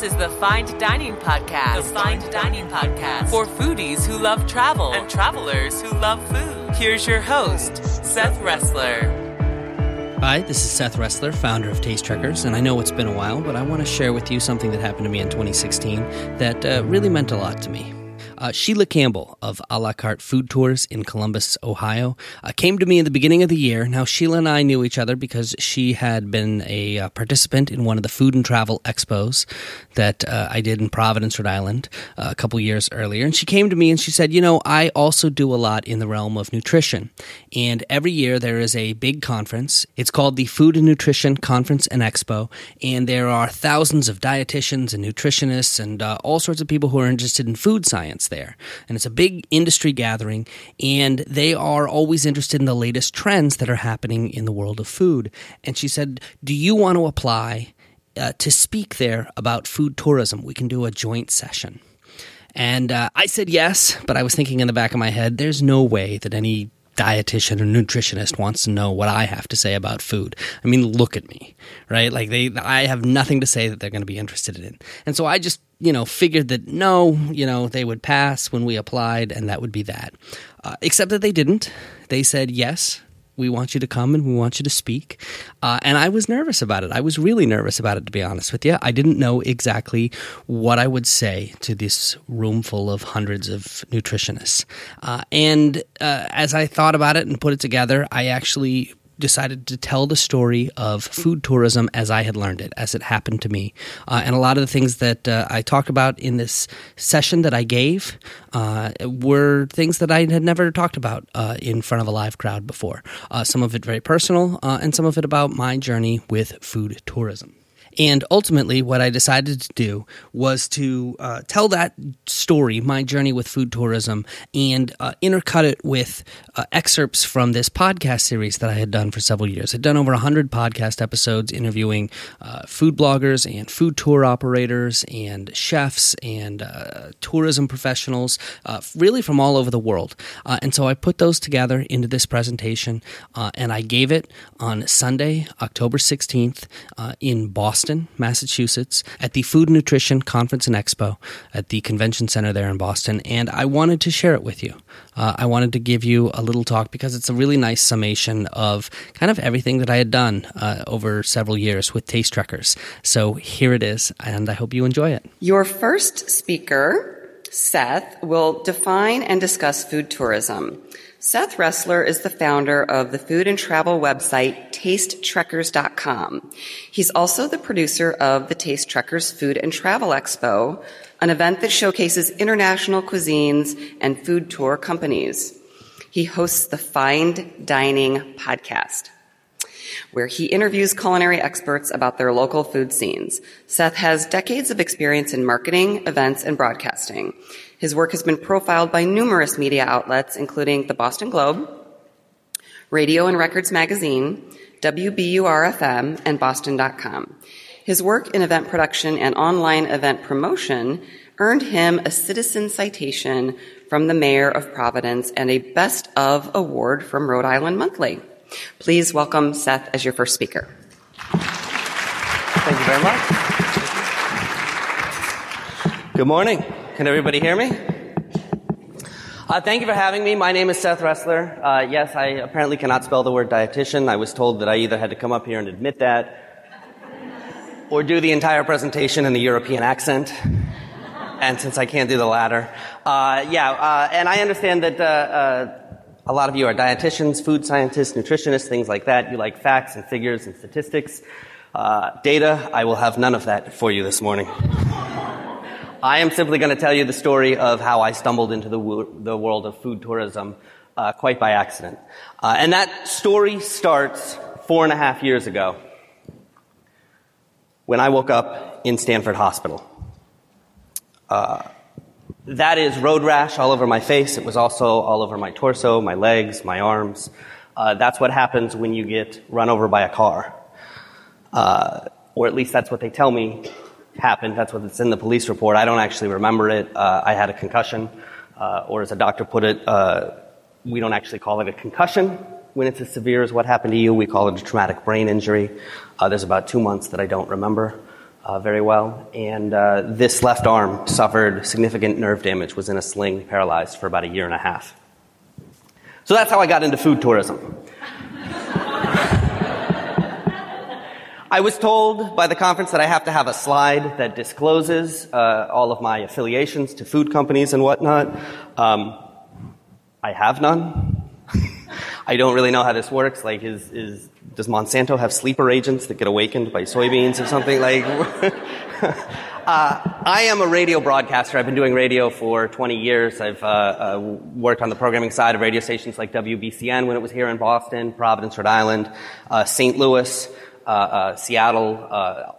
This is the Find Dining Podcast. The Find Dining Podcast. For foodies who love travel and travelers who love food. Here's your host, Seth Ressler. Hi, this is Seth Ressler, founder of Taste Trekkers, and I know it's been a while, but I want to share with you something that happened to me in 2016 that really meant a lot to me. Sheila Campbell of A La Carte Food Tours in Columbus, Ohio, came to me in the beginning of the year. Now, Sheila and I knew each other because she had been a participant in one of the food and travel expos that I did in Providence, Rhode Island, a couple years earlier. And she came to me and she said, you know, I also do a lot in the realm of nutrition. And every year there is a big conference. It's called the Food and Nutrition Conference and Expo. And there are thousands of dietitians and nutritionists and all sorts of people who are interested in food science there. And it's a big industry gathering, and they are always interested in the latest trends that are happening in the world of food. And she said, do you want to apply to speak there about food tourism? We can do a joint session. And I said yes, but I was thinking in the back of my head, there's no way that any dietitian or nutritionist wants to know what I have to say about food. I mean, look at me, right? Like I have nothing to say that they're going to be interested in. And so I just, figured that no, they would pass when we applied, and that would be that. Except that they didn't. They said yes. We want you to come and we want you to speak. And I was nervous about it. I was really nervous about it, to be honest with you. I didn't know exactly what I would say to this room full of hundreds of nutritionists. And as I thought about it and put it together, I actually decided to tell the story of food tourism as I had learned it, as it happened to me. And a lot of the things that I talked about in this session that I gave were things that I had never talked about in front of a live crowd before. Some of it very personal, and some of it about my journey with food tourism. And ultimately, what I decided to do was to tell that story, my journey with food tourism, and intercut it with excerpts from this podcast series that I had done for several years. I'd done over 100 podcast episodes interviewing food bloggers and food tour operators and chefs and tourism professionals, really from all over the world. And so I put those together into this presentation, and I gave it on Sunday, October 16th, in Boston, Massachusetts, at the Food and Nutrition Conference and Expo at the Convention Center there in Boston, and I wanted to share it with you. I wanted to give you a little talk because it's a really nice summation of kind of everything that I had done over several years with Taste Trekkers. So here it is, and I hope you enjoy it. Your first speaker, Seth, will define and discuss food tourism. Seth Ressler is the founder of the food and travel website TasteTrekkers.com. He's also the producer of the Taste Trekkers Food and Travel Expo, an event that showcases international cuisines and food tour companies. He hosts the Find Dining Podcast, where he interviews culinary experts about their local food scenes. Seth has decades of experience in marketing, events, and broadcasting. His work has been profiled by numerous media outlets, including the Boston Globe, Radio and Records Magazine, WBUR-FM, and Boston.com. His work in event production and online event promotion earned him a citizen citation from the mayor of Providence and a Best of award from Rhode Island Monthly. Please welcome Seth as your first speaker. Thank you very much. Good morning. Can everybody hear me? Thank you for having me. My name is Seth Ressler. Yes, I apparently cannot spell the word dietitian. I was told that I either had to come up here and admit that or do the entire presentation in a European accent. And since I can't do the latter, and I understand that a lot of you are dietitians, food scientists, nutritionists, things like that. You like facts and figures and statistics. Data, I will have none of that for you this morning. I am simply going to tell you the story of how I stumbled into the world of food tourism quite by accident. And that story starts 4.5 years ago when I woke up in Stanford Hospital. That is road rash all over my face. It was also all over my torso, my legs, my arms. That's what happens when you get run over by a car. Or at least that's what they tell me happened. That's what's in the police report. I don't actually remember it. I had a concussion. Or as a doctor put it, we don't actually call it a concussion when it's as severe as what happened to you. We call it a traumatic brain injury. There's about 2 months that I don't remember. very well. And this left arm suffered significant nerve damage, was in a sling, paralyzed for about 1.5 years. So that's how I got into food tourism. I was told by the conference that I have to have a slide that discloses all of my affiliations to food companies and whatnot. I have none. I don't really know how this works. Like, does Monsanto have sleeper agents that get awakened by soybeans or something? Like, I am a radio broadcaster. I've been doing radio for 20 years. I've worked on the programming side of radio stations like WBCN when it was here in Boston, Providence, Rhode Island, St. Louis, Seattle,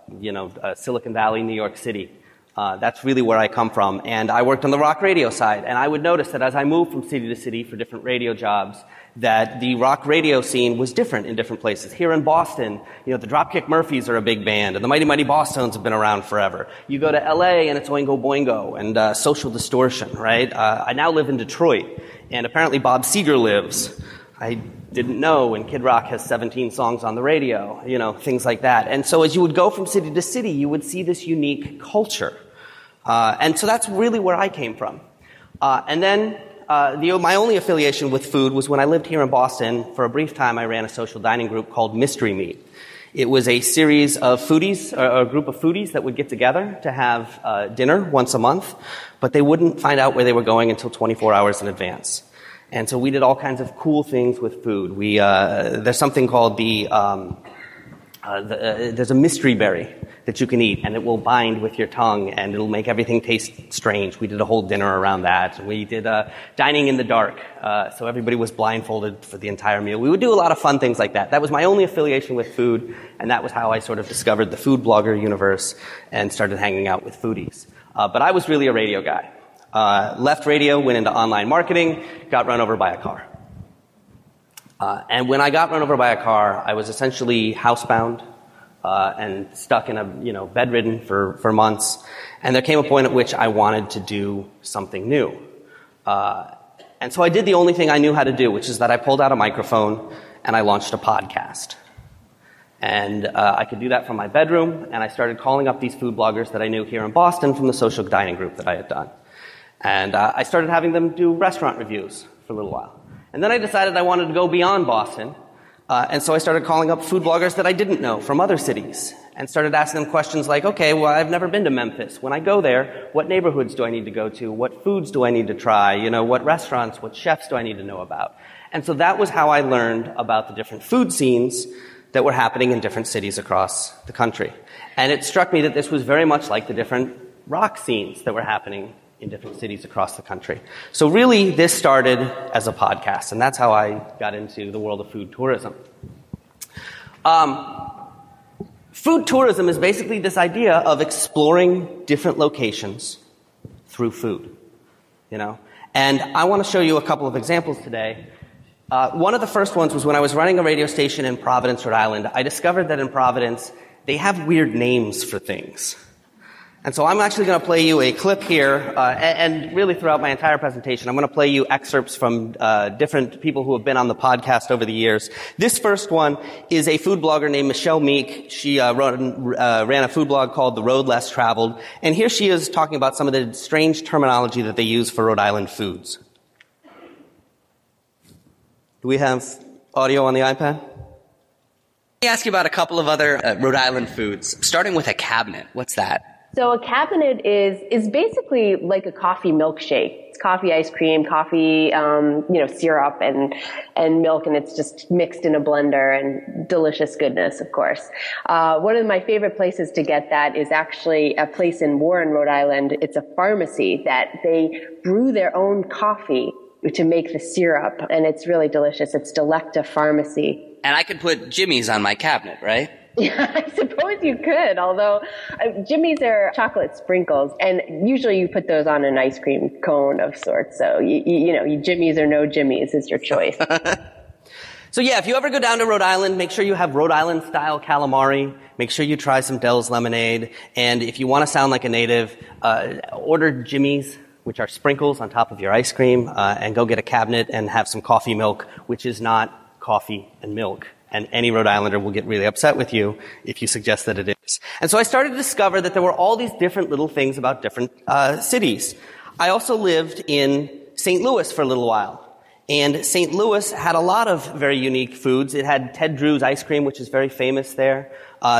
Silicon Valley, New York City. That's really where I come from. And I worked on the rock radio side. And I would notice that as I moved from city to city for different radio jobs, that the rock radio scene was different in different places. Here in Boston, the Dropkick Murphys are a big band, and the Mighty Mighty Bosstones have been around forever. You go to LA, and it's Oingo Boingo and Social Distortion, right? I now live in Detroit, and apparently Bob Seger lives. I didn't know, and Kid Rock has 17 songs on the radio, things like that. And so as you would go from city to city, you would see this unique culture. And so that's really where I came from. My only affiliation with food was when I lived here in Boston. For a brief time, I ran a social dining group called Mystery Meat. It was a series of foodies, or a group of foodies that would get together to have dinner once a month, but they wouldn't find out where they were going until 24 hours in advance. And so we did all kinds of cool things with food. There's something called there's a mystery berry that you can eat, and it will bind with your tongue, and it'll make everything taste strange. We did a whole dinner around that. We did dining in the dark, so everybody was blindfolded for the entire meal. We would do a lot of fun things like that. That was my only affiliation with food, and that was how I sort of discovered the food blogger universe and started hanging out with foodies. But I was really a radio guy. Left radio, went into online marketing, got run over by a car. And when I got run over by a car, I was essentially housebound and stuck in a, bedridden for months. And there came a point at which I wanted to do something new. And so I did the only thing I knew how to do, which is that I pulled out a microphone and I launched a podcast. And I could do that from my bedroom, and I started calling up these food bloggers that I knew here in Boston from the social dining group that I had done. And I started having them do restaurant reviews for a little while. And then I decided I wanted to go beyond Boston. And so I started calling up food bloggers that I didn't know from other cities and started asking them questions like, okay, well, I've never been to Memphis. When I go there, what neighborhoods do I need to go to? What foods do I need to try? What restaurants, what chefs do I need to know about? And so that was how I learned about the different food scenes that were happening in different cities across the country. And it struck me that this was very much like the different rock scenes that were happening in different cities across the country. So really, this started as a podcast, and that's how I got into the world of food tourism. Food tourism is basically this idea of exploring different locations through food, And I want to show you a couple of examples today. One of the first ones was when I was running a radio station in Providence, Rhode Island. I discovered that in Providence, they have weird names for things. And so I'm actually going to play you a clip here, and really throughout my entire presentation, I'm going to play you excerpts from different people who have been on the podcast over the years. This first one is a food blogger named Michelle Meek. She ran a food blog called The Road Less Traveled, and here she is talking about some of the strange terminology that they use for Rhode Island foods. Do we have audio on the iPad? Let me ask you about a couple of other Rhode Island foods, starting with a cabinet. What's that? So a cabinet is basically like a coffee milkshake. It's coffee ice cream, coffee, syrup and milk, and it's just mixed in a blender, and delicious goodness, of course. One of my favorite places to get that is actually a place in Warren, Rhode Island. It's a pharmacy that they brew their own coffee to make the syrup, and it's really delicious. It's Delecta Pharmacy. And I could put Jimmy's on my cabinet, right? Yeah, I suppose you could, although Jimmy's are chocolate sprinkles, and usually you put those on an ice cream cone of sorts, so Jimmy's or no Jimmy's is your choice. So yeah, if you ever go down to Rhode Island, make sure you have Rhode Island-style calamari, make sure you try some Dell's lemonade, and if you want to sound like a native, order Jimmy's, which are sprinkles on top of your ice cream, and go get a cabinet and have some coffee milk, which is not coffee and milk. And any Rhode Islander will get really upset with you if you suggest that it is. And so I started to discover that there were all these different little things about different cities. I also lived in St. Louis for a little while. And St. Louis had a lot of very unique foods. It had Ted Drew's ice cream, which is very famous there.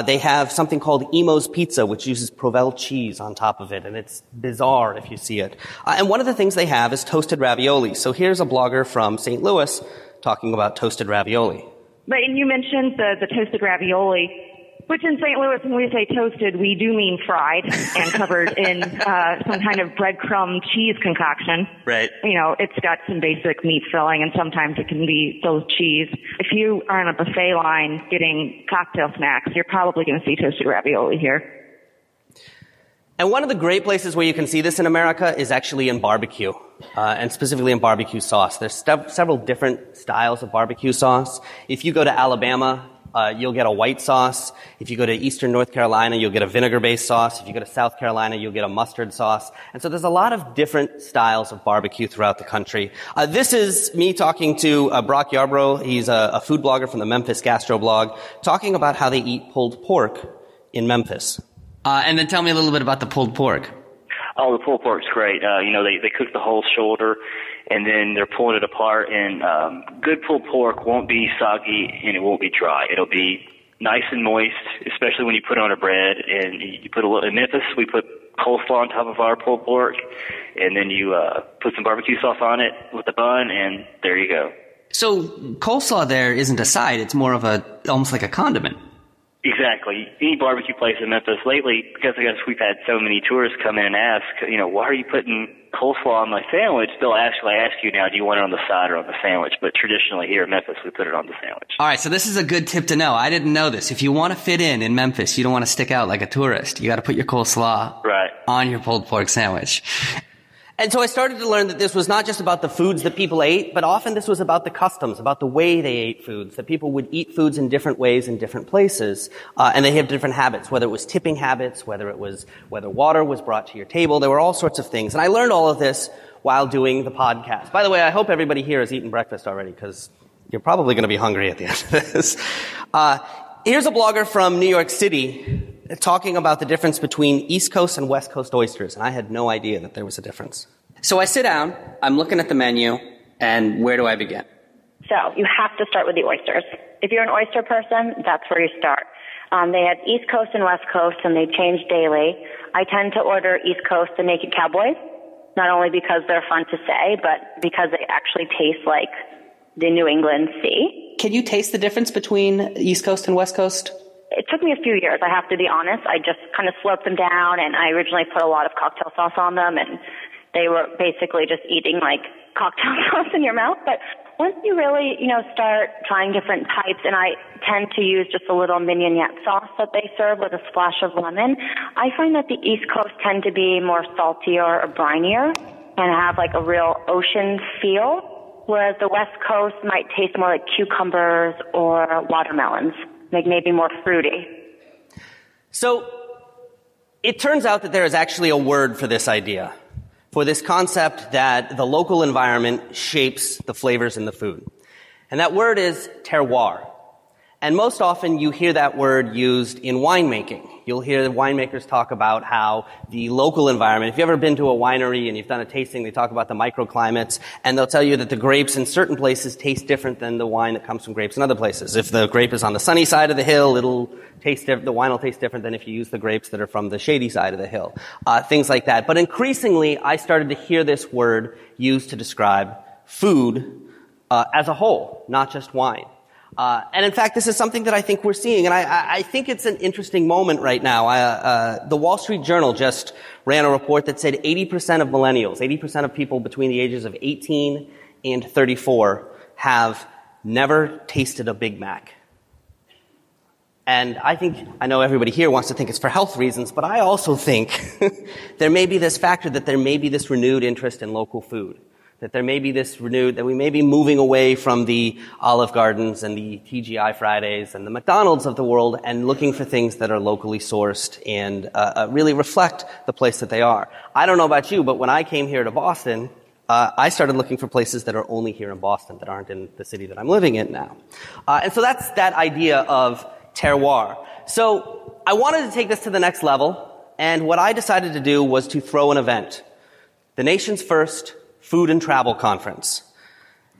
They have something called Emo's Pizza, which uses Provel cheese on top of it, and it's bizarre if you see it. And one of the things they have is toasted ravioli. So here's a blogger from St. Louis talking about toasted ravioli. But and you mentioned the toasted ravioli, which in St. Louis, when we say toasted, we do mean fried and covered in some kind of breadcrumb cheese concoction. Right. You know, it's got some basic meat filling, and sometimes it can be filled with cheese. If you are on a buffet line getting cocktail snacks, you're probably going to see toasted ravioli here. And one of the great places where you can see this in America is actually in barbecue, and specifically in barbecue sauce. There's several different styles of barbecue sauce. If you go to Alabama, you'll get a white sauce. If you go to eastern North Carolina, you'll get a vinegar-based sauce. If you go to South Carolina, you'll get a mustard sauce. And so there's a lot of different styles of barbecue throughout the country. This is me talking to Brock Yarbrough. He's a food blogger from the Memphis Gastro Blog, talking about how they eat pulled pork in Memphis. And then tell me a little bit about the pulled pork. Oh, the pulled pork's great. You know, they cook the whole shoulder, and then they're pulling it apart. And good pulled pork won't be soggy, and it won't be dry. It'll be nice and moist, especially when you put it on a bread. And you put a little. In Memphis, we put coleslaw on top of our pulled pork, and then you put some barbecue sauce on it with a bun, and there you go. So coleslaw there isn't a side; it's more of almost like a condiment. Exactly. Any barbecue place in Memphis lately, because I guess we've had so many tourists come in and ask, you know, why are you putting coleslaw on my sandwich? They'll actually ask you now, do you want it on the side or on the sandwich? But traditionally here in Memphis, we put it on the sandwich. All right, so this is a good tip to know. I didn't know this. If you want to fit in Memphis, you don't want to stick out like a tourist. You got to put your coleslaw on your pulled pork sandwich. And so I started to learn that this was not just about the foods that people ate, but often this was about the customs, about the way they ate foods, that people would eat foods in different ways in different places, and they have different habits, whether it was tipping habits, whether water was brought to your table. There were all sorts of things. And I learned all of this while doing the podcast. By the way, I hope everybody here has eaten breakfast already, because you're probably going to be hungry at the end of this. Here's a blogger from New York City talking about the difference between East Coast and West Coast oysters, and I had no idea that there was a difference. So I sit down, I'm looking at the menu, and where do I begin? So you have to start with the oysters. If you're an oyster person, that's where you start. They had East Coast and West Coast, and they change daily. I tend to order East Coast, the Naked Cowboys, not only because they're fun to say, but because they actually taste like the New England Sea. Can you taste the difference between East Coast and West Coast? It took me a few years, I have to be honest. I just kind of sloped them down, and I originally put a lot of cocktail sauce on them, and they were basically just eating like cocktail sauce in your mouth. But once you really, you know, start trying different types, and I tend to use just a little mignonette sauce that they serve with a splash of lemon, I find that the East Coast tend to be more saltier or brinier and have like a real ocean feel, whereas the West Coast might taste more like cucumbers or watermelons. Like maybe more fruity. So it turns out that there is actually a word for this idea, for this concept that the local environment shapes the flavors in the food. And that word is terroir. And most often you hear that word used in winemaking. You'll hear the winemakers talk about how the local environment, if you've ever been to a winery and you've done a tasting, they talk about the microclimates, and they'll tell you that the grapes in certain places taste different than the wine that comes from grapes in other places. If the grape is on the sunny side of the hill, the wine will taste different than if you use the grapes that are from the shady side of the hill. Things like that. But increasingly, I started to hear this word used to describe food as a whole, not just wine. And in fact, this is something that I think we're seeing, and I think it's an interesting moment right now. The Wall Street Journal just ran a report that said 80% of millennials, 80% of people between the ages of 18 and 34 have never tasted a Big Mac. And I know everybody here wants to think it's for health reasons, but I also think there may be this factor that there may be this renewed interest in local food. That we may be moving away from the Olive Gardens and the TGI Fridays and the McDonald's of the world and looking for things that are locally sourced and really reflect the place that they are. I don't know about you, but when I came here to Boston, I started looking for places that are only here in Boston, that aren't in the city that I'm living in now. And so that's that idea of terroir. So I wanted to take this to the next level, and what I decided to do was to throw an event. The nation's first food and travel conference.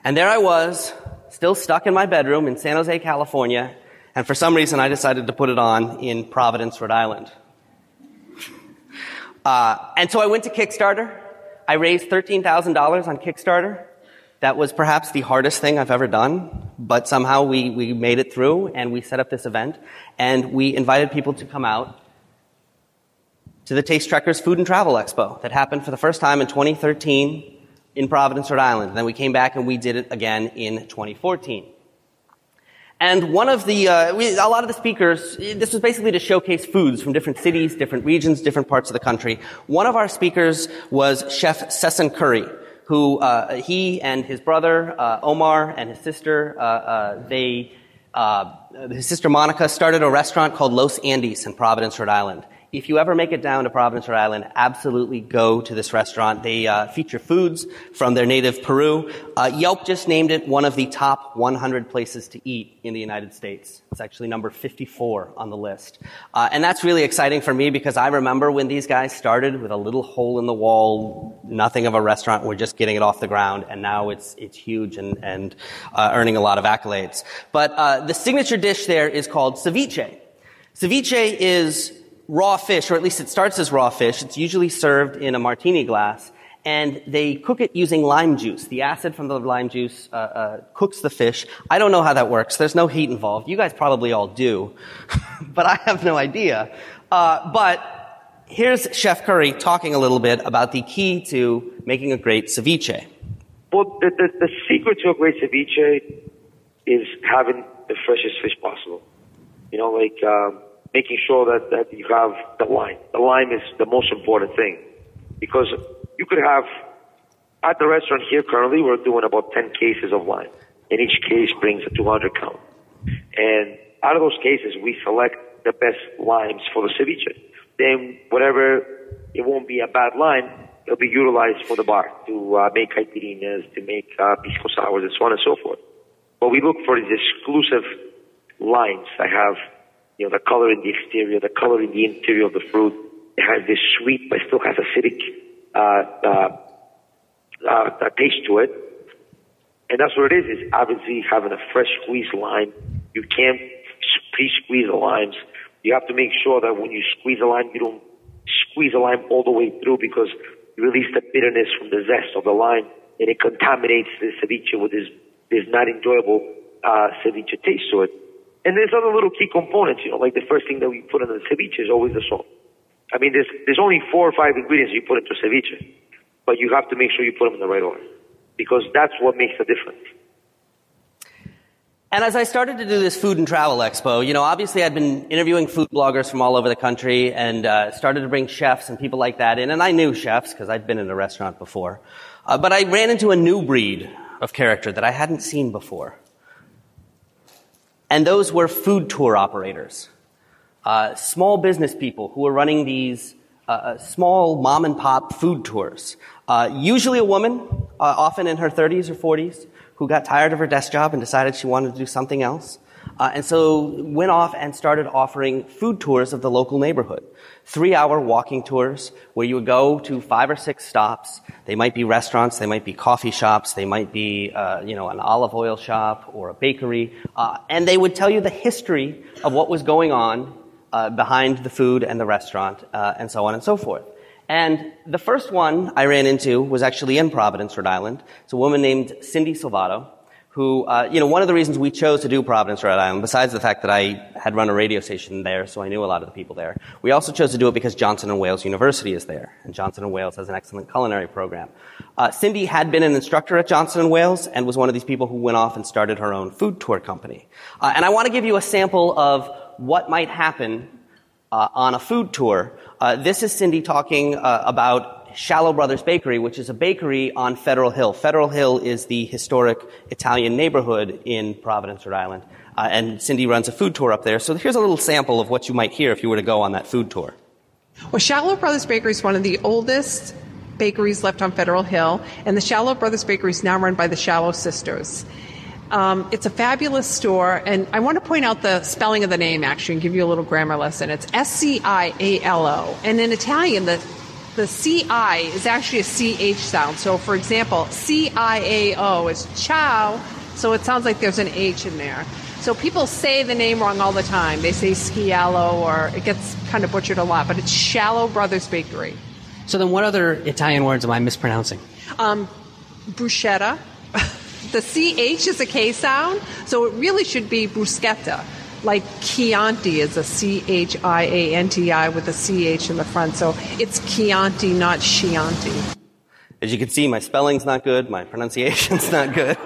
And there I was, still stuck in my bedroom in San Jose, California, and for some reason I decided to put it on in Providence, Rhode Island. And so I went to Kickstarter. I raised $13,000 on Kickstarter. That was perhaps the hardest thing I've ever done, but somehow we made it through, and we set up this event, and we invited people to come out to the Taste Trekkers Food and Travel Expo that happened for the first time in 2013 in Providence, Rhode Island. And then we came back and we did it again in 2014. And one of the, a lot of the speakers, this was basically to showcase foods from different cities, different regions, different parts of the country. One of our speakers was Chef Sesson Curry, who, he and his brother, Omar, and his sister, his sister Monica started a restaurant called Los Andes in Providence, Rhode Island. If you ever make it down to Providence, Rhode Island, absolutely go to this restaurant. They feature foods from their native Peru. Yelp just named it one of the top 100 places to eat in the United States. It's actually number 54 on the list. And that's really exciting for me because I remember when these guys started with a little hole in the wall, nothing of a restaurant. We're just getting it off the ground, and now it's huge and earning a lot of accolades. But the signature dish there is called ceviche. Ceviche is raw fish, or at least it starts as raw fish. It's usually served in a martini glass, and they cook it using lime juice. The acid from the lime juice cooks the fish. I don't know how that works. There's no heat involved. You guys probably all do, but I have no idea. But here's Chef Curry talking a little bit about the key to making a great ceviche. Well, the secret to a great ceviche is having the freshest fish possible. You know, like making sure that you have the lime. The lime is the most important thing, because you could have, at the restaurant here currently, we're doing about 10 cases of lime, and each case brings a 200 count. And out of those cases, we select the best limes for the ceviche. Then whatever, it won't be a bad lime, it'll be utilized for the bar to make caipirinhas, to make pisco sours, and so on and so forth. But we look for these exclusive limes that have, you know, the color in the exterior, the color in the interior of the fruit. It has this sweet, but still has acidic taste to it. And that's what it is obviously having a fresh squeezed lime. You can't pre-squeeze the limes. You have to make sure that when you squeeze a lime, you don't squeeze a lime all the way through, because you release the bitterness from the zest of the lime, and it contaminates the ceviche with this not enjoyable ceviche taste to it. And there's other little key components, you know, like the first thing that we put in the ceviche is always the salt. I mean, there's only 4 or 5 ingredients you put into ceviche, but you have to make sure you put them in the right order, because that's what makes the difference. And as I started to do this Food and Travel Expo, you know, obviously I'd been interviewing food bloggers from all over the country and started to bring chefs and people like that in. And I knew chefs because I'd been in a restaurant before. But I ran into a new breed of character that I hadn't seen before. And those were food tour operators, small business people who were running these small mom-and-pop food tours. Usually a woman, often in her 30s or 40s, who got tired of her desk job and decided she wanted to do something else, and so went off and started offering food tours of the local neighborhood. 3-hour walking tours where you would go to 5 or 6 stops. They might be restaurants, they might be coffee shops, they might be, an olive oil shop or a bakery. And they would tell you the history of what was going on behind the food and the restaurant, and so on and so forth. And the first one I ran into was actually in Providence, Rhode Island. It's a woman named Cindy Silvato, who, one of the reasons we chose to do Providence, Rhode Island, besides the fact that I had run a radio station there, so I knew a lot of the people there, we also chose to do it because Johnson & Wales University is there, and Johnson & Wales has an excellent culinary program. Cindy had been an instructor at Johnson & Wales and was one of these people who went off and started her own food tour company. And I want to give you a sample of what might happen on a food tour. This is Cindy talking about Shallow Brothers Bakery, which is a bakery on Federal Hill. Federal Hill is the historic Italian neighborhood in Providence, Rhode Island. And Cindy runs a food tour up there. So here's a little sample of what you might hear if you were to go on that food tour. Well, Shallow Brothers Bakery is one of the oldest bakeries left on Federal Hill, and the Shallow Brothers Bakery is now run by the Shallow sisters. It's a fabulous store, and I want to point out the spelling of the name, actually, and give you a little grammar lesson. It's S-C-I-A-L-O, and in Italian, the C-I is actually a C-H sound. So, for example, C-I-A-O is ciao, so it sounds like there's an H in there. So people say the name wrong all the time. They say Sciallo, or it gets kind of butchered a lot, but it's Shallow Brothers Bakery. So then what other Italian words am I mispronouncing? Bruschetta. The CH is a K sound, so it really should be bruschetta. Like Chianti is a C-H-I-A-N-T-I with a C-H in the front, so it's Chianti, not Chianti. As you can see, my spelling's not good, my pronunciation's not good.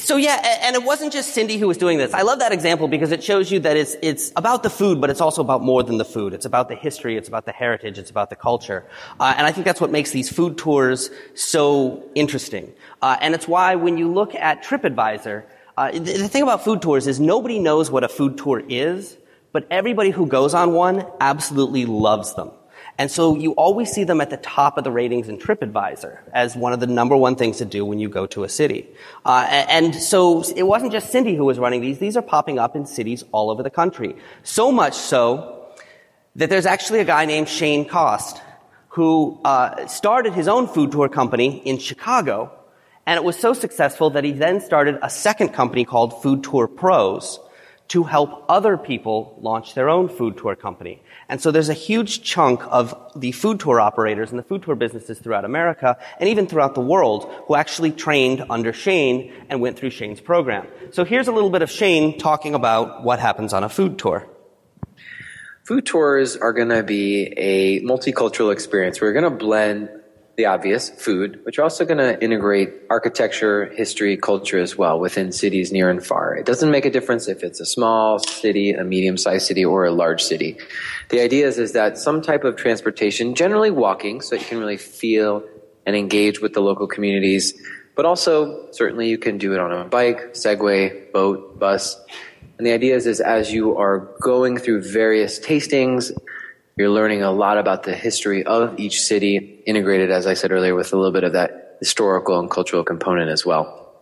So yeah, and it wasn't just Cindy who was doing this. I love that example because it shows you that it's about the food, but it's also about more than the food. It's about the history, it's about the heritage, it's about the culture. And I think that's what makes these food tours so interesting. And it's why when you look at TripAdvisor, the thing about food tours is nobody knows what a food tour is, but everybody who goes on one absolutely loves them. And so you always see them at the top of the ratings in TripAdvisor as one of the number one things to do when you go to a city. And so it wasn't just Cindy who was running these. These are popping up in cities all over the country. So much so that there's actually a guy named Shane Cost who started his own food tour company in Chicago. And it was so successful that he then started a second company called Food Tour Pros to help other people launch their own food tour company. And so there's a huge chunk of the food tour operators and the food tour businesses throughout America and even throughout the world who actually trained under Shane and went through Shane's program. So here's a little bit of Shane talking about what happens on a food tour. Food tours are going to be a multicultural experience. We're going to blend the obvious, food, but you're also going to integrate architecture, history, culture as well within cities near and far. It doesn't make a difference if it's a small city, a medium-sized city, or a large city. The idea is that some type of transportation, generally walking, so that you can really feel and engage with the local communities, but also certainly you can do it on a bike, Segway, boat, bus. And the idea is as you are going through various tastings, you're learning a lot about the history of each city, integrated, as I said earlier, with a little bit of that historical and cultural component as well.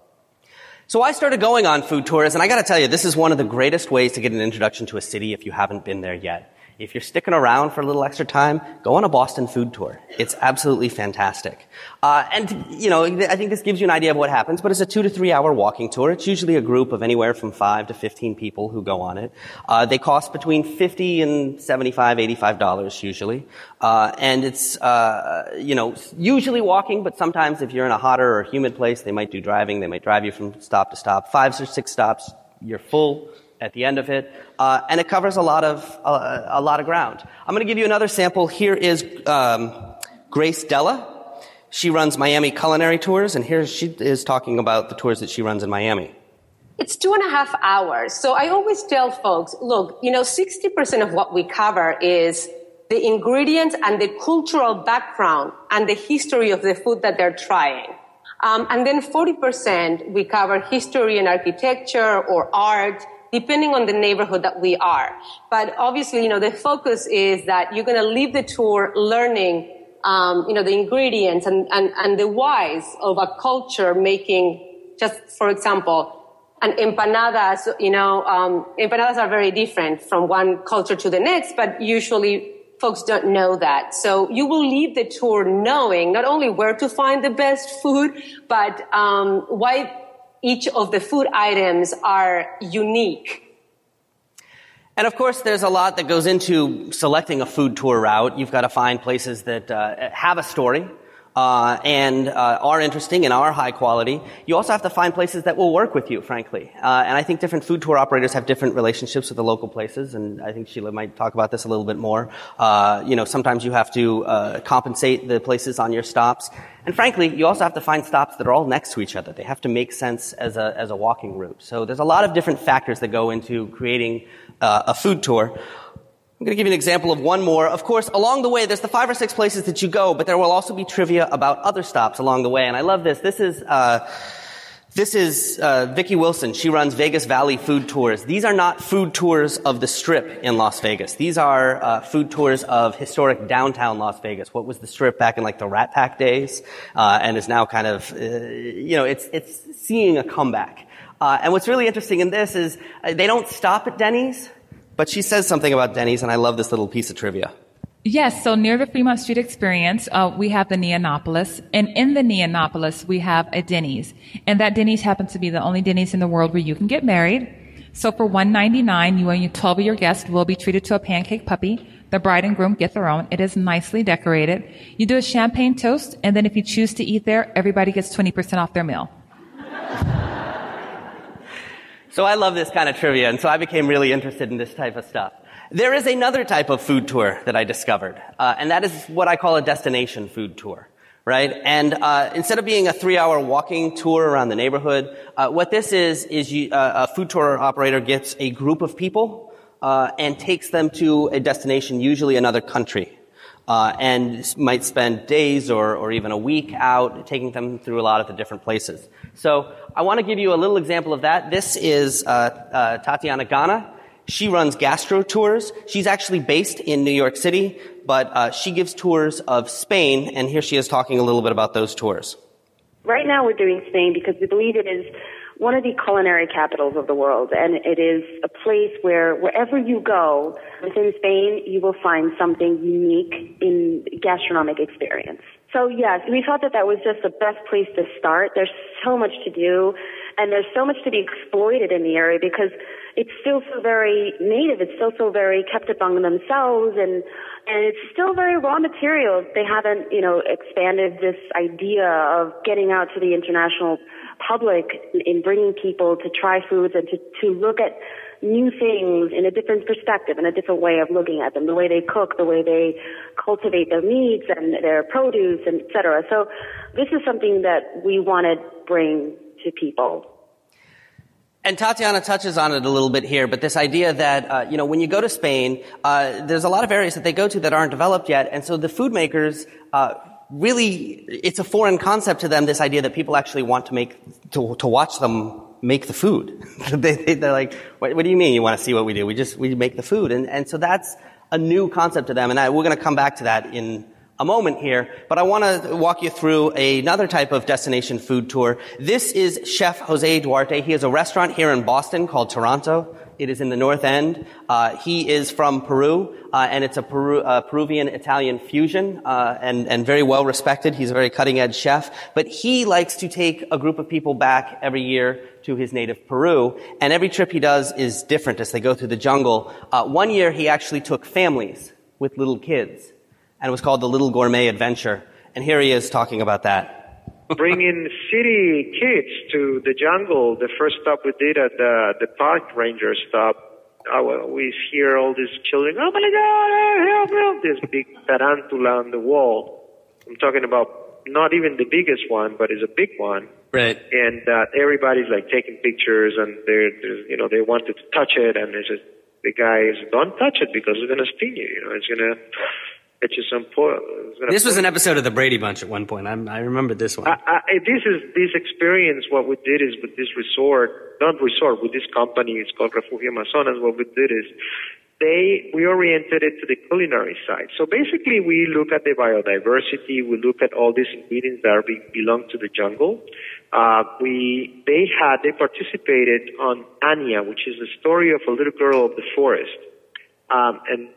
So I started going on food tours, and I got to tell you, this is one of the greatest ways to get an introduction to a city if you haven't been there yet. If you're sticking around for a little extra time, go on a Boston food tour. It's absolutely fantastic. And, you know, I think this gives you an idea of what happens, but it's a 2 to 3 hour walking tour. It's usually a group of anywhere from 5 to 15 people who go on it. They cost between $50 and $75, $85 usually. And it's, you know, usually walking, but sometimes if you're in a hotter or humid place, they might do driving. They might drive you from stop to stop. 5 or 6 stops, you're full at the end of it, and it covers a lot of ground. I'm going to give you another sample. Here is Grace Della. She runs Miami Culinary Tours, and here she is talking about the tours that she runs in Miami. It's 2.5 hours, so I always tell folks, look, you know, 60% of what we cover is the ingredients and the cultural background and the history of the food that they're trying. And then 40% we cover history and architecture or art, depending on the neighborhood that we are. But obviously, you know, the focus is that you're going to leave the tour learning, you know, the ingredients and the whys of a culture making, just for example, an empanada. So, you know, empanadas are very different from one culture to the next, but usually folks don't know that. So you will leave the tour knowing not only where to find the best food, but why each of the food items are unique. And of course, there's a lot that goes into selecting a food tour route. You've got to find places that have a story and are interesting and are high quality. You also have to find places that will work with you, frankly. And I think different food tour operators have different relationships with the local places, and I think Sheila might talk about this a little bit more. You know, sometimes you have to compensate the places on your stops. And frankly, you also have to find stops that are all next to each other. They have to make sense as a walking route. So there's a lot of different factors that go into creating a food tour. I'm going to give you an example of one more. Of course, along the way, there's the 5 or 6 places that you go, but there will also be trivia about other stops along the way. And I love this. This is This is Vicki Wilson. She runs Vegas Valley Food Tours. These are not food tours of the Strip in Las Vegas. These are food tours of historic downtown Las Vegas. What was the Strip back in like the Rat Pack days, and is now kind of, it's seeing a comeback. And what's really interesting in this is they don't stop at Denny's, but she says something about Denny's, and I love this little piece of trivia. Yes, so near the Fremont Street Experience, we have the Neonopolis, and in the Neonopolis, we have a Denny's. And that Denny's happens to be the only Denny's in the world where you can get married. So for $1.99, you and your 12 of your guests will be treated to a pancake puppy. The bride and groom get their own. It is nicely decorated. You do a champagne toast, and then if you choose to eat there, everybody gets 20% off their meal. So I love this kind of trivia, and so I became really interested in this type of stuff. There is another type of food tour that I discovered, and that is what I call a destination food tour, right? And instead of being a 3-hour walking tour around the neighborhood, what this is a food tour operator gets a group of people and takes them to a destination, usually another country, and might spend days or even a week out taking them through a lot of the different places. So I want to give you a little example of that. This is Tatiana Gana. She runs Gastro Tours. She's actually based in New York City, but she gives tours of Spain, and here she is talking a little bit about those tours. Right now we're doing Spain because we believe it is one of the culinary capitals of the world, and it is a place where wherever you go within Spain, you will find something unique in gastronomic experience. So yes, we thought that was just the best place to start. There's so much to do, and there's so much to be exploited in the area because it's still so very native. It's still so very kept among themselves, and it's still very raw materials. They haven't, expanded this idea of getting out to the international public in bringing people to try foods and to look at new things in a different perspective and a different way of looking at them, the way they cook, the way they cultivate their meats and their produce, and et cetera. So this is something that we want to bring to people. And Tatiana touches on it a little bit here, but this idea that, when you go to Spain, there's a lot of areas that they go to that aren't developed yet. And so the food makers, really, it's a foreign concept to them, this idea that people actually want to to watch them make the food. They're like, what do you mean you want to see what we do? We make the food. And so that's a new concept to them. And we're going to come back to that in a moment here, but I want to walk you through another type of destination food tour. This is Chef Jose Duarte. He has a restaurant here in Boston called Taranto. It is in the North End. He is from Peru, and it's a Peruvian-Italian fusion, and very well respected. He's a very cutting-edge chef, but he likes to take a group of people back every year to his native Peru, and every trip he does is different as they go through the jungle. One year he actually took families with little kids, and it was called The Little Gourmet Adventure. And here he is talking about that. Bringing city kids to the jungle. The first stop we did at the park ranger stop, we hear all these children, oh my God, help, help, this big tarantula on the wall. I'm talking about not even the biggest one, but it's a big one. Right. And everybody's like taking pictures, and they're they wanted to touch it, and it's just, the guy is, don't touch it because it's going to sting you, it's going to... This was an episode of the Brady Bunch at one point. I remember this one. This experience, what we did is with this with this company, it's called Refugio Amazonas, what we did is we oriented it to the culinary side. So basically we look at the biodiversity, we look at all these ingredients that belong to the jungle. They participated on Anya, which is the story of a little girl of the forest. And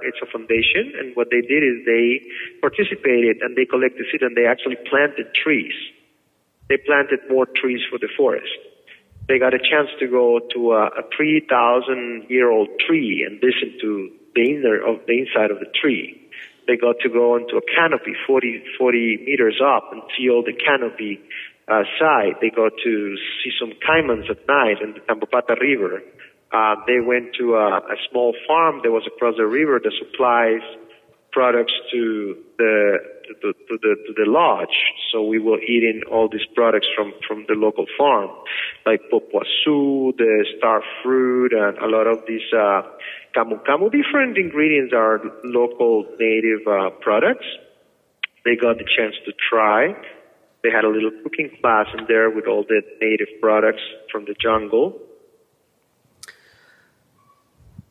it's a foundation, and what they did is they participated and they collected seed and they actually planted trees. They planted more trees for the forest. They got a chance to go to a 3,000-year-old tree and listen to the inside of the tree. They got to go into a canopy 40 meters up and see all the canopy side. They got to see some caimans at night in the Tambopata River. They went to a small farm that was across the river that supplies products to the lodge. So we were eating all these products from the local farm, like popoasu, the star fruit, and a lot of these camu camu. Different ingredients are local native products. They got the chance to try. They had a little cooking class in there with all the native products from the jungle.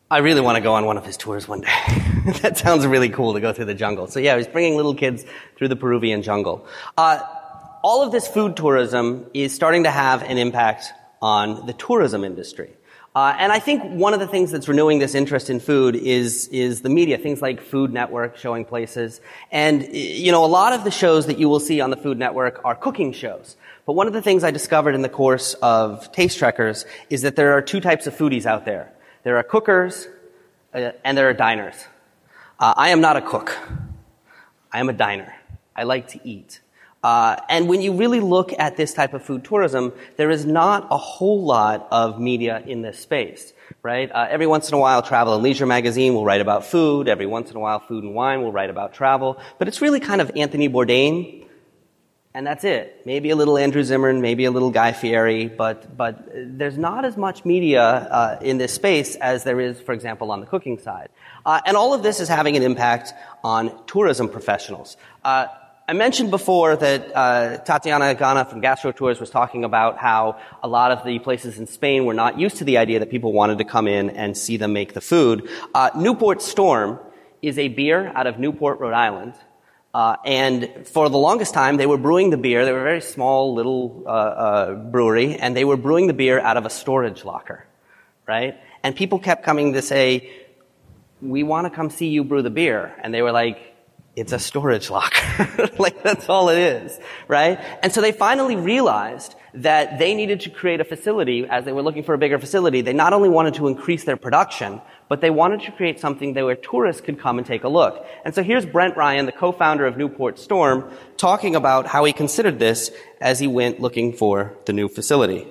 I really want to go on one of his tours one day. That sounds really cool, to go through the jungle. So yeah, he's bringing little kids through the Peruvian jungle. All of this food tourism is starting to have an impact on the tourism industry. And I think one of the things that's renewing this interest in food is the media, things like Food Network showing places. And, you know, a lot of the shows that you will see on the Food Network are cooking shows. But one of the things I discovered in the course of Taste Trekkers is that there are two types of foodies out there. There are cookers and there are diners. I am not a cook. I am a diner. I like to eat. And when you really look at this type of food tourism, there is not a whole lot of media in this space, right? Every once in a while, Travel and Leisure magazine will write about food. Every once in a while, Food and Wine will write about travel. But it's really kind of Anthony Bourdain, and that's it. Maybe a little Andrew Zimmern, maybe a little Guy Fieri, but there's not as much media in this space as there is, for example, on the cooking side. And all of this is having an impact on tourism professionals. I mentioned before that Tatiana Gana from Gastro Tours was talking about how a lot of the places in Spain were not used to the idea that people wanted to come in and see them make the food. Newport Storm is a beer out of Newport, Rhode Island. And for the longest time, they were brewing the beer. They were a very small little brewery, and they were brewing the beer out of a storage locker, right? And people kept coming to say, we want to come see you brew the beer. And they were like, it's a storage locker. Like, that's all it is, right? And so they finally realized that they needed to create a facility. As they were looking for a bigger facility, they not only wanted to increase their production, but they wanted to create something that where tourists could come and take a look. And so here's Brent Ryan, the co-founder of Newport Storm, talking about how he considered this as he went looking for the new facility.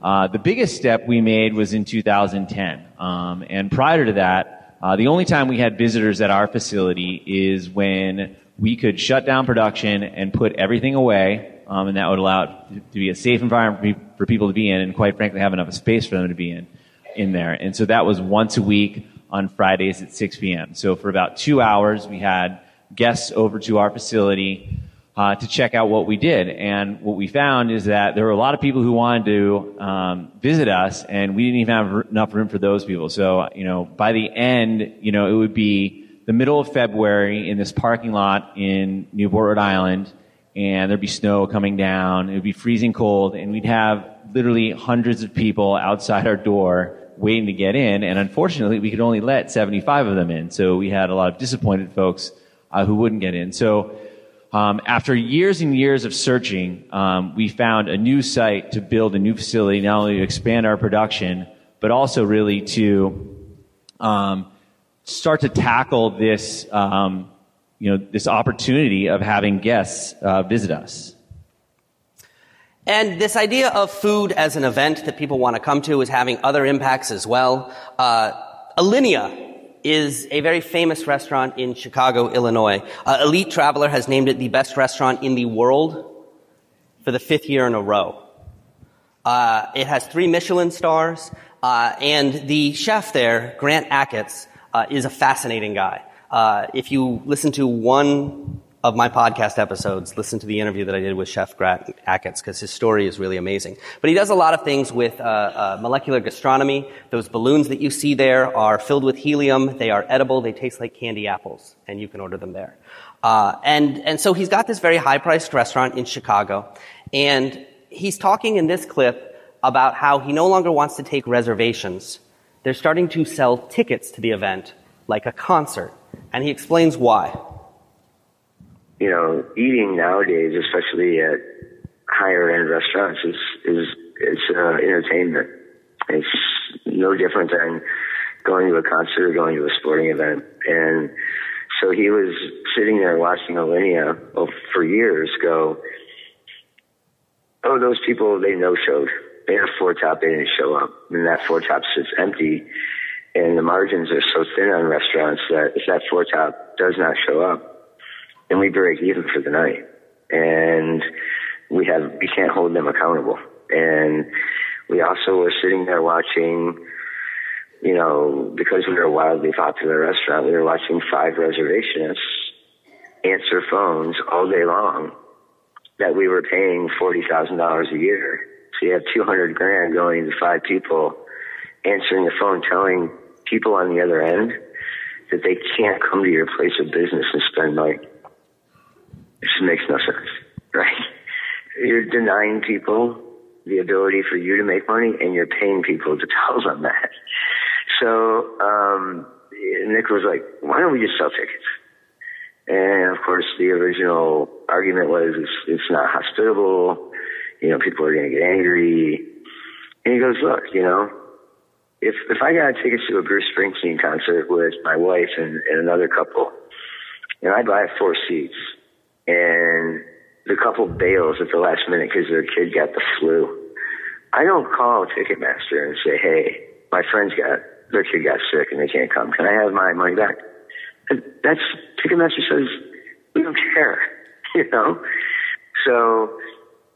The biggest step we made was in 2010. And prior to that, the only time we had visitors at our facility is when we could shut down production and put everything away, and that would allow it to be a safe environment for people to be in, and quite frankly have enough space for them to be in there. And so that was once a week on Fridays at 6 p.m. So for about 2 hours, we had guests over to our facility to check out what we did. And what we found is that there were a lot of people who wanted to visit us, and we didn't even have enough room for those people. So, you know, by the end, you know, it would be the middle of February in this parking lot in Newport, Rhode Island, and there'd be snow coming down. It would be freezing cold, and we'd have literally hundreds of people outside our door waiting to get in. And unfortunately, we could only let 75 of them in. So we had a lot of disappointed folks who wouldn't get in. So after years and years of searching, we found a new site to build a new facility, not only to expand our production, but also really to start to tackle this, you know, this opportunity of having guests visit us. And this idea of food as an event that people want to come to is having other impacts as well. Alinea is a very famous restaurant in Chicago, Illinois. Elite Traveler has named it the best restaurant in the world for the 5th year in a row. It has 3 Michelin stars, and the chef there, Grant Achatz, is a fascinating guy. If you listen to one of my podcast episodes, listen to the interview that I did with Chef Grant Achatz, because his story is really amazing. But he does a lot of things with molecular gastronomy. Those balloons that you see there are filled with helium. They are edible. They taste like candy apples, and you can order them there. And so he's got this very high-priced restaurant in Chicago, and he's talking in this clip about how he no longer wants to take reservations. They're starting to sell tickets to the event like a concert, and he explains why. You know, eating nowadays, especially at higher-end restaurants, is entertainment. It's no different than going to a concert or going to a sporting event. And so he was sitting there watching Alinea for years go, oh, those people, they no-showed. They have 4 Top, they didn't show up. And that 4 Top sits empty, and the margins are so thin on restaurants that if that 4 Top does not show up, and we break even for the night, and we can't hold them accountable. And we also were sitting there watching, you know, because we were a wildly popular restaurant, we were watching 5 reservationists answer phones all day long that we were paying $40,000 a year. So you have $200,000 going to five people answering the phone, telling people on the other end that they can't come to your place of business and spend money. It just makes no sense, right? You're denying people the ability for you to make money, and you're paying people to tell them that. So Nick was like, why don't we just sell tickets? And, of course, the original argument was it's not hospitable. You know, people are going to get angry. And he goes, look, you know, if I got tickets to a Bruce Springsteen concert with my wife and another couple, and I buy 4 seats, and the couple bails at the last minute because their kid got the flu, I don't call Ticketmaster and say, hey, my friend's got, their kid got sick and they can't come. Can I have my money back? That's, Ticketmaster says, we don't care, you know? So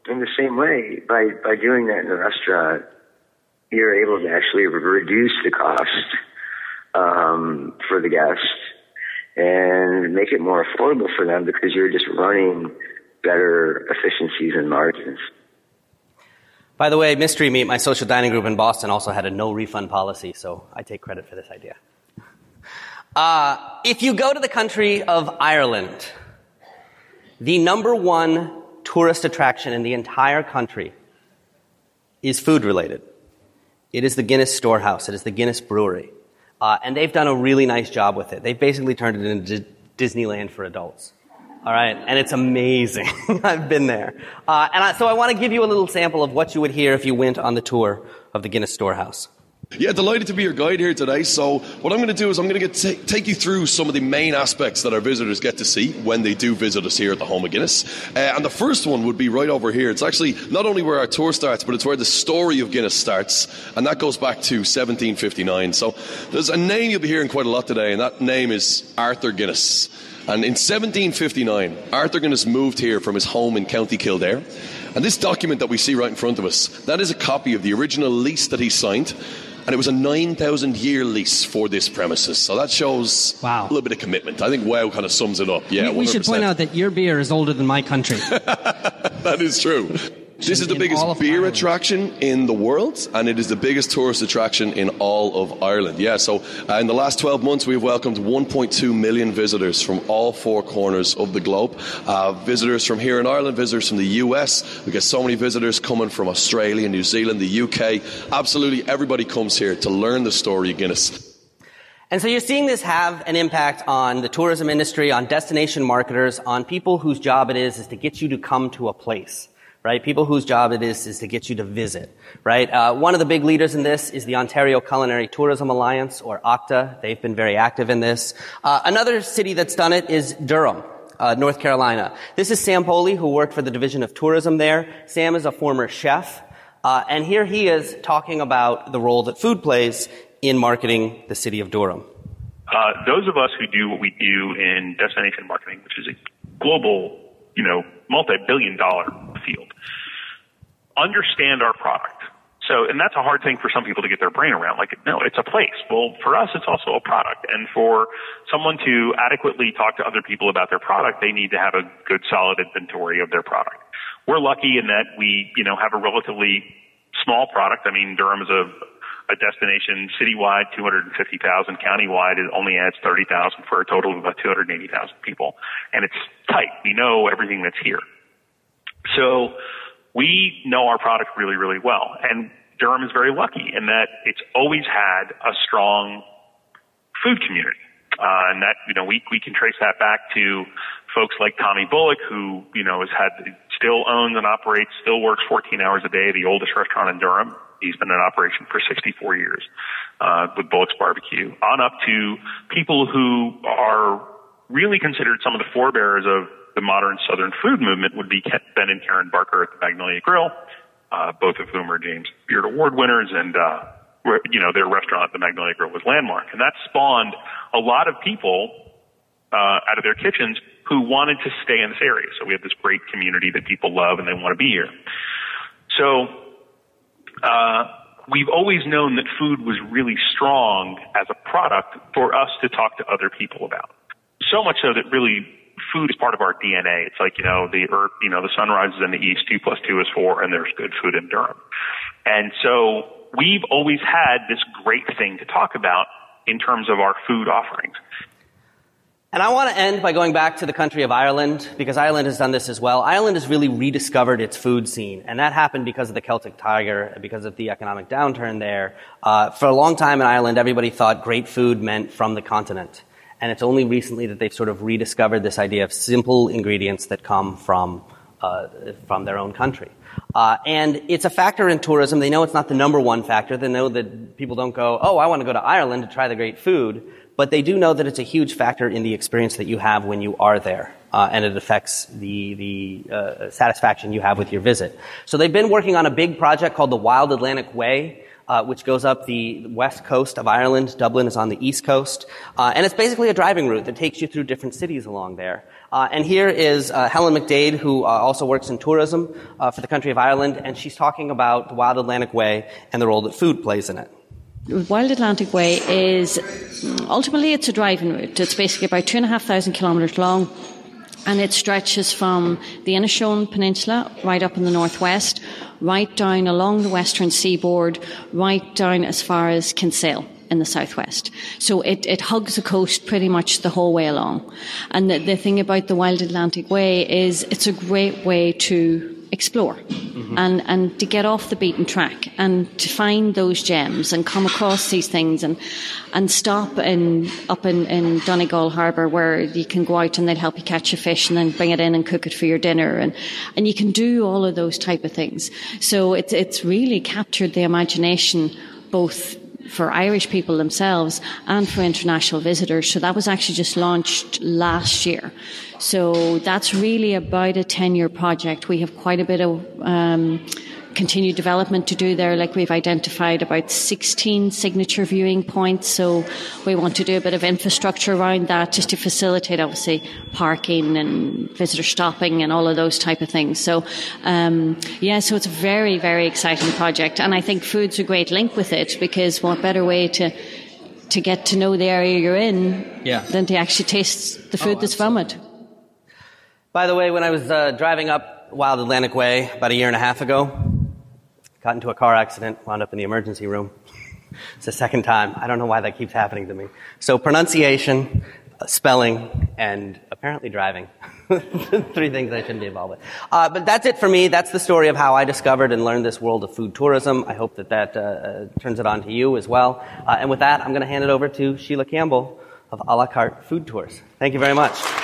in the same way, by doing that in the restaurant, you're able to actually reduce the cost for the guest and make it more affordable for them because you're just running better efficiencies and margins. By the way, Mystery Meat, my social dining group in Boston, also had a no-refund policy, so I take credit for this idea. If you go to the country of Ireland, the number one tourist attraction in the entire country is food-related. It is the Guinness Storehouse. It is the Guinness Brewery. And they've done a really nice job with it. They've basically turned it into Disneyland for adults. All right? And it's amazing. I've been there. So I want to give you a little sample of what you would hear if you went on the tour of the Guinness Storehouse. Yeah, delighted to be your guide here today. So what I'm going to do is I'm going to take you through some of the main aspects that our visitors get to see when they do visit us here at the home of Guinness. And the first one would be right over here. It's actually not only where our tour starts, but it's where the story of Guinness starts. And that goes back to 1759. So there's a name you'll be hearing quite a lot today, and that name is Arthur Guinness. And in 1759, Arthur Guinness moved here from his home in County Kildare. And this document that we see right in front of us, that is a copy of the original lease that he signed. And it was a 9,000-year lease for this premises. So that shows a little bit of commitment. I think wow kind of sums it up. Yeah, we should point out that your beer is older than my country. That is true. This is the biggest beer attraction in the world, and it is the biggest tourist attraction in all of Ireland. Yeah, so in the last 12 months, we've welcomed 1.2 million visitors from all four corners of the globe. Visitors from here in Ireland, visitors from the US. We get so many visitors coming from Australia, New Zealand, the UK. Absolutely everybody comes here to learn the story of Guinness. And so you're seeing this have an impact on the tourism industry, on destination marketers, on people whose job it is to get you to come to a place. Right? People whose job it is to get you to visit, right? One of the big leaders in this is the Ontario Culinary Tourism Alliance, or OCTA. They've been very active in this. Another city that's done it is Durham, North Carolina. This is Sam Poley, who worked for the Division of Tourism there. Sam is a former chef, and here he is talking about the role that food plays in marketing the city of Durham. Those of us who do what we do in destination marketing, which is a global, multi-billion-dollar field, understand our product. So, and that's a hard thing for some people to get their brain around. Like, no, it's a place. Well, for us, it's also a product. And for someone to adequately talk to other people about their product, they need to have a good, solid inventory of their product. We're lucky in that we, have a relatively small product. I mean, Durham is a destination citywide, 250,000, countywide, it only adds 30,000 for a total of about 280,000 people. And it's tight. We know everything that's here. So we know our product really, really well. And Durham is very lucky in that it's always had a strong food community. And that, we can trace that back to folks like Tommy Bullock, who, still owns and operates, still works 14 hours a day, the oldest restaurant in Durham. He's been in operation for 64 years with Bullock's Barbecue, on up to people who are really considered some of the forebearers of the modern Southern food movement would be Ben and Karen Barker at the Magnolia Grill, both of whom are James Beard Award winners. And, their restaurant at the Magnolia Grill was landmark. And that spawned a lot of people out of their kitchens who wanted to stay in this area. So we have this great community that people love and they want to be here. So we've always known that food was really strong as a product for us to talk to other people about. So much so that really food is part of our DNA. It's like, the sun rises in the east, 2 + 2 is 4, and there's good food in Durham. And so we've always had this great thing to talk about in terms of our food offerings. And I want to end by going back to the country of Ireland, because Ireland has done this as well. Ireland has really rediscovered its food scene, and that happened because of the Celtic Tiger, because of the economic downturn there. For a long time in Ireland, everybody thought great food meant from the continent. And it's only recently that they've sort of rediscovered this idea of simple ingredients that come from their own country. And it's a factor in tourism. They know it's not the number one factor. They know that people don't go, oh, I want to go to Ireland to try the great food. But they do know that it's a huge factor in the experience that you have when you are there. And it affects the satisfaction you have with your visit. So they've been working on a big project called the Wild Atlantic Way, which goes up the west coast of Ireland. Dublin is on the east coast. And it's basically a driving route that takes you through different cities along there. And here is Helen McDade, who also works in tourism for the country of Ireland, and she's talking about the Wild Atlantic Way and the role that food plays in it. Wild Atlantic Way is, ultimately it's a driving route. It's basically about 2,500 kilometres long. And it stretches from the Inishowen Peninsula right up in the northwest, right down along the western seaboard, right down as far as Kinsale in the southwest. So it hugs the coast pretty much the whole way along. And the thing about the Wild Atlantic Way is it's a great way to explore and to get off the beaten track and to find those gems and come across these things and stop up in Donegal Harbour, where you can go out and they'll help you catch a fish and then bring it in and cook it for your dinner, and you can do all of those type of things. So it's really captured the imagination both for Irish people themselves and for international visitors. So that was actually just launched last year. So that's really about a 10-year project. We have quite a bit of continued development to do there. Like, we've identified about 16 signature viewing points, so we want to do a bit of infrastructure around that just to facilitate, obviously, parking and visitor stopping and all of those type of things. So so it's a very, very exciting project, and I think food's a great link with it, because what better way to get to know the area you're in than to actually taste the food that's from it. By the way, when I was driving up Wild Atlantic Way about 1.5 years ago, got into a car accident, wound up in the emergency room. It's the second time. I don't know why that keeps happening to me. So pronunciation, spelling, and apparently driving. 3 things I shouldn't be involved with. But that's it for me. That's the story of how I discovered and learned this world of food tourism. I hope that turns it on to you as well. And with that, I'm going to hand it over to Sheila Campbell of A La Carte Food Tours. Thank you very much.